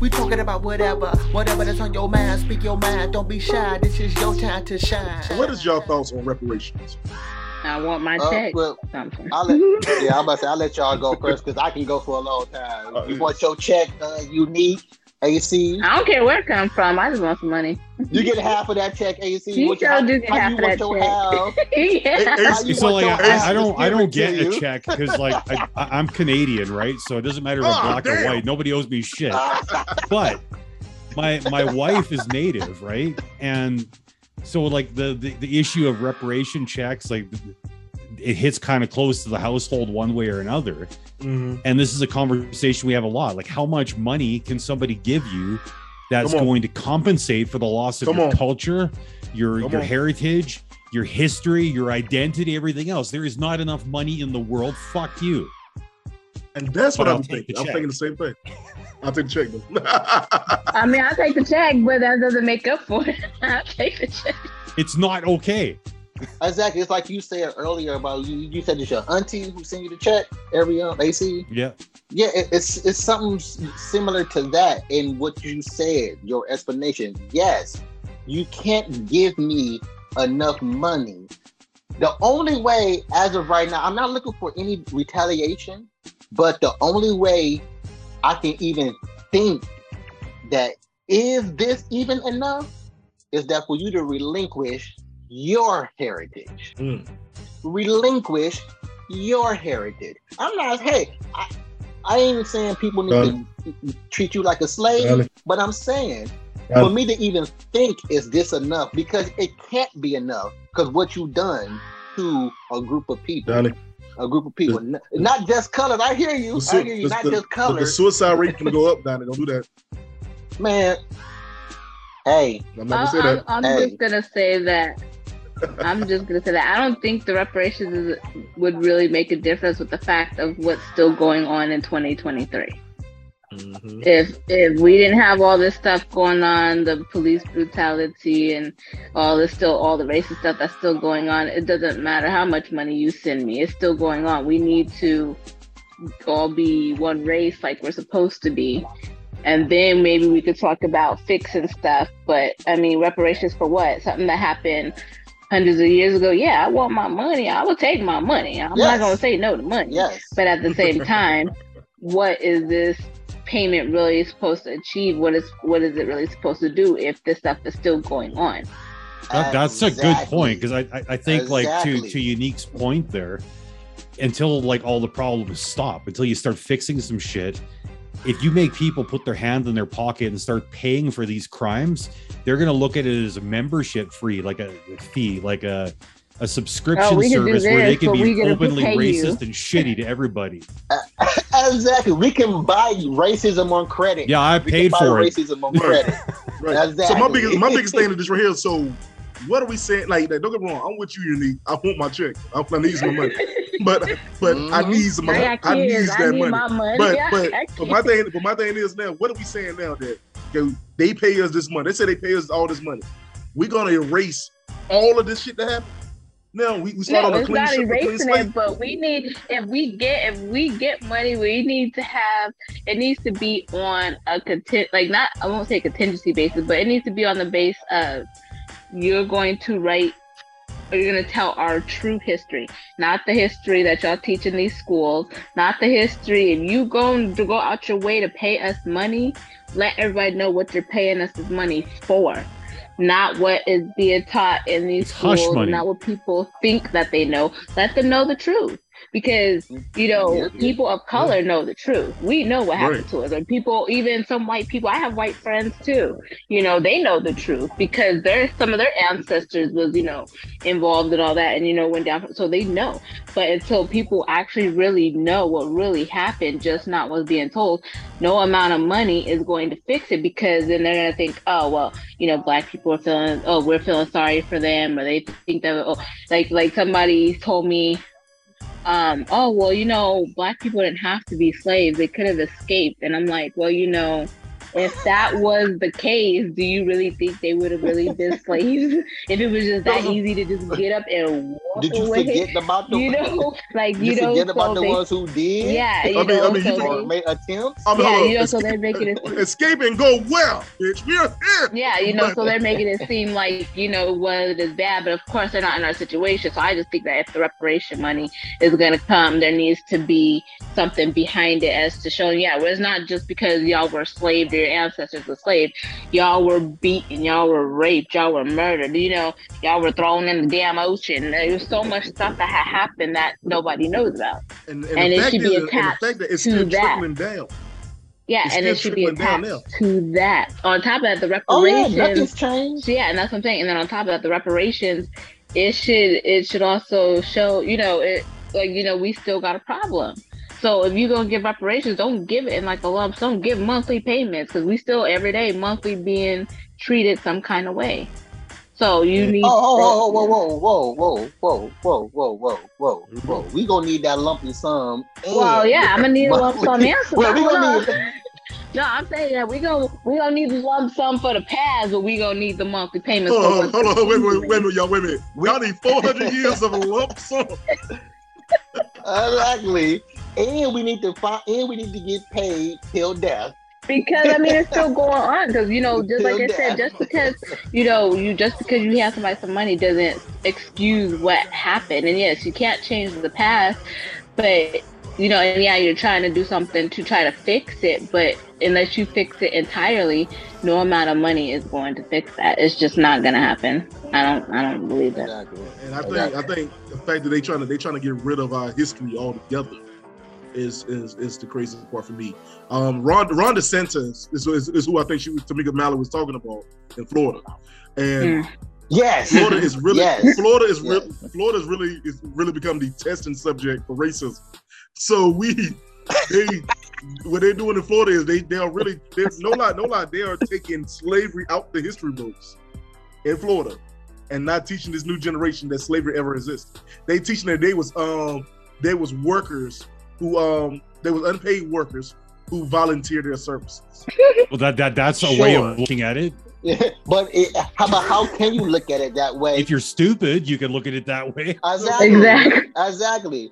We talking about whatever that's on your mind. Speak your mind, don't be shy. This is your time to shine. What is y'all thoughts on reparations? I want my check. Well, I'm about to say I'll let y'all go first because I can go for a long time. You want your check, unique, AC? I don't care where it comes from. I just want some money. You get half of that check, AC. I don't get a check because, like, I'm Canadian, right? So it doesn't matter if I'm black or white. Nobody owes me shit. But my wife is Native, right? And so, like, the issue of reparation checks, like, it hits kind of close to the household one way or another. Mm-hmm. And this is a conversation we have a lot. Like, how much money can somebody give you that's going to compensate for the loss of your culture, your heritage, your history, your identity, everything else? There is not enough money in the world. Fuck you. And that's what I'm thinking. I'm thinking the same thing. I'll take the check, though. I mean, I'll take the check, but that doesn't make up for it. I'll take the check. It's not okay. Exactly. It's like you said earlier about you said it's your auntie who sent you the check every AC. Yeah. Yeah, it's something similar to that in what you said, your explanation. Yes, you can't give me enough money. The only way, as of right now, I'm not looking for any retaliation, but the only way I can even think that is this even enough is that for you to relinquish your heritage. Mm. Relinquish your heritage. I'm not, I ain't saying people need to treat you like a slave, but I'm saying for me to even think is this enough, because it can't be enough because what you've done to a group of people. A group of people, not just colored. I hear you. Not just colored. The suicide rate can go up, Donnie. Don't do that, man. Hey, I'm not gonna say that. I'm just gonna say that. I don't think the reparations would really make a difference with the fact of what's still going on in 2023. Mm-hmm. If we didn't have all this stuff going on, the police brutality and all the racist stuff that's still going on, it doesn't matter how much money you send me, it's still going on. We need to all be one race like we're supposed to be, and then maybe we could talk about fixing stuff. But I mean, reparations for what? Something that happened hundreds of years ago. Yeah, I want my money. I will take my money. I'm not gonna say no to money. Yes. But at the same time, what is this payment really supposed to achieve? What is it really supposed to do if this stuff is still going on? That's a good point, because I think like to Unique's point there, until like all the problems stop, until you start fixing some shit, if you make people put their hand in their pocket and start paying for these crimes, they're gonna look at it as a membership free, like a fee, like a subscription service where they can be openly racist and shitty to everybody. Exactly. We can buy racism on credit. Yeah, I paid for it. Racism on credit. Right. Exactly. So my biggest thing is this right here. So what are we saying? Like, don't get me wrong. I'm with you, Unique. I want my check. I need some money. But mm-hmm. I need that money. But my thing is now, what are we saying now that they pay us this money? They say they pay us all this money. We're gonna erase all of this shit that happened. No, we start on a clean slate. Erasing it, but we need if we get money, we need to have it needs to be on a I won't say contingency basis, but it needs to be on the base of you're going to tell our true history, not the history that y'all teach in these schools, not the history. If you going to go out your way to pay us money, let everybody know what you're paying us this money for. Not what is being taught in these schools, not what people think that they know. Let them know the truth, because people of color know the truth. We know what happened to us, and people, even some white people. I have white friends too. They know the truth because some of their ancestors was involved in all that, and went down. So they know. But until people actually really know what really happened, just not what's being told, no amount of money is going to fix it, because then they're going to think, oh, well, black people are feeling, oh, we're feeling sorry for them. Or they think that, oh, like somebody told me, oh, well, black people didn't have to be slaves. They could have escaped. And I'm like, well, If that was the case, do you really think they would have really been slaves? If it was just that easy to just get up and walk away? Did you forget about the ones? Like, you know, forget about the ones who did? Yeah, you made attempts? Yeah, you know, so they're making it seem... Escape and go, well, bitch, we are here! Yeah, you know, so they're making it seem like, you know, well, it is bad, but of course they're not in our situation, so I just think that if the reparation money is going to come, there needs to be something behind it as to show, yeah, well, it's not just because y'all were slaved, your ancestors were slaved, y'all were beaten, y'all were raped, y'all were murdered, you know, y'all were thrown in the damn ocean. There was so much stuff that had happened that nobody knows about. And it should be attached to that. Yeah, and it should be attached to that. On top of that, the reparations... Oh, yeah, nothing's changed. Yeah, and that's what I'm saying. And then on top of that, the reparations, it should also show, you know, it, like, you know, we still got a problem. So if you're going to give reparations, don't give it in like a lump sum. Give monthly payments, because we still every day monthly being treated some kind of way. So you need... Whoa. We going to need that lumpy sum. Well, yeah, I'm going to need a lump sum answer. Well, we going to need... No, I'm saying that we gonna need the lump sum for the past, but we gonna need the monthly payments. Hold on, wait a minute, y'all. Y'all need 400 years of a lump sum. Exactly, and we need to get paid till death. Because I mean, it's still going on. Because you know, just like I said, just because you have somebody some money doesn't excuse what happened. And yes, you can't change the past, but. You know, and yeah, you're trying to do something to try to fix it, but unless you fix it entirely, no amount of money is going to fix that. It's just not going to happen. I don't believe that. And I think the fact that they're trying to get rid of our history altogether is the crazy part for me. Ron DeSantis is who I think Tamika Mallory was talking about in Florida, and. Mm. Yes. Florida is really become the testing subject for racism. So what they're doing in Florida is they are taking slavery out the history books in Florida and not teaching this new generation that slavery ever existed. They teaching that they was workers who they was unpaid workers who volunteered their services. Well, that's a way of looking at it. But how can you look at it that way? If you're stupid, you can look at it that way. Exactly.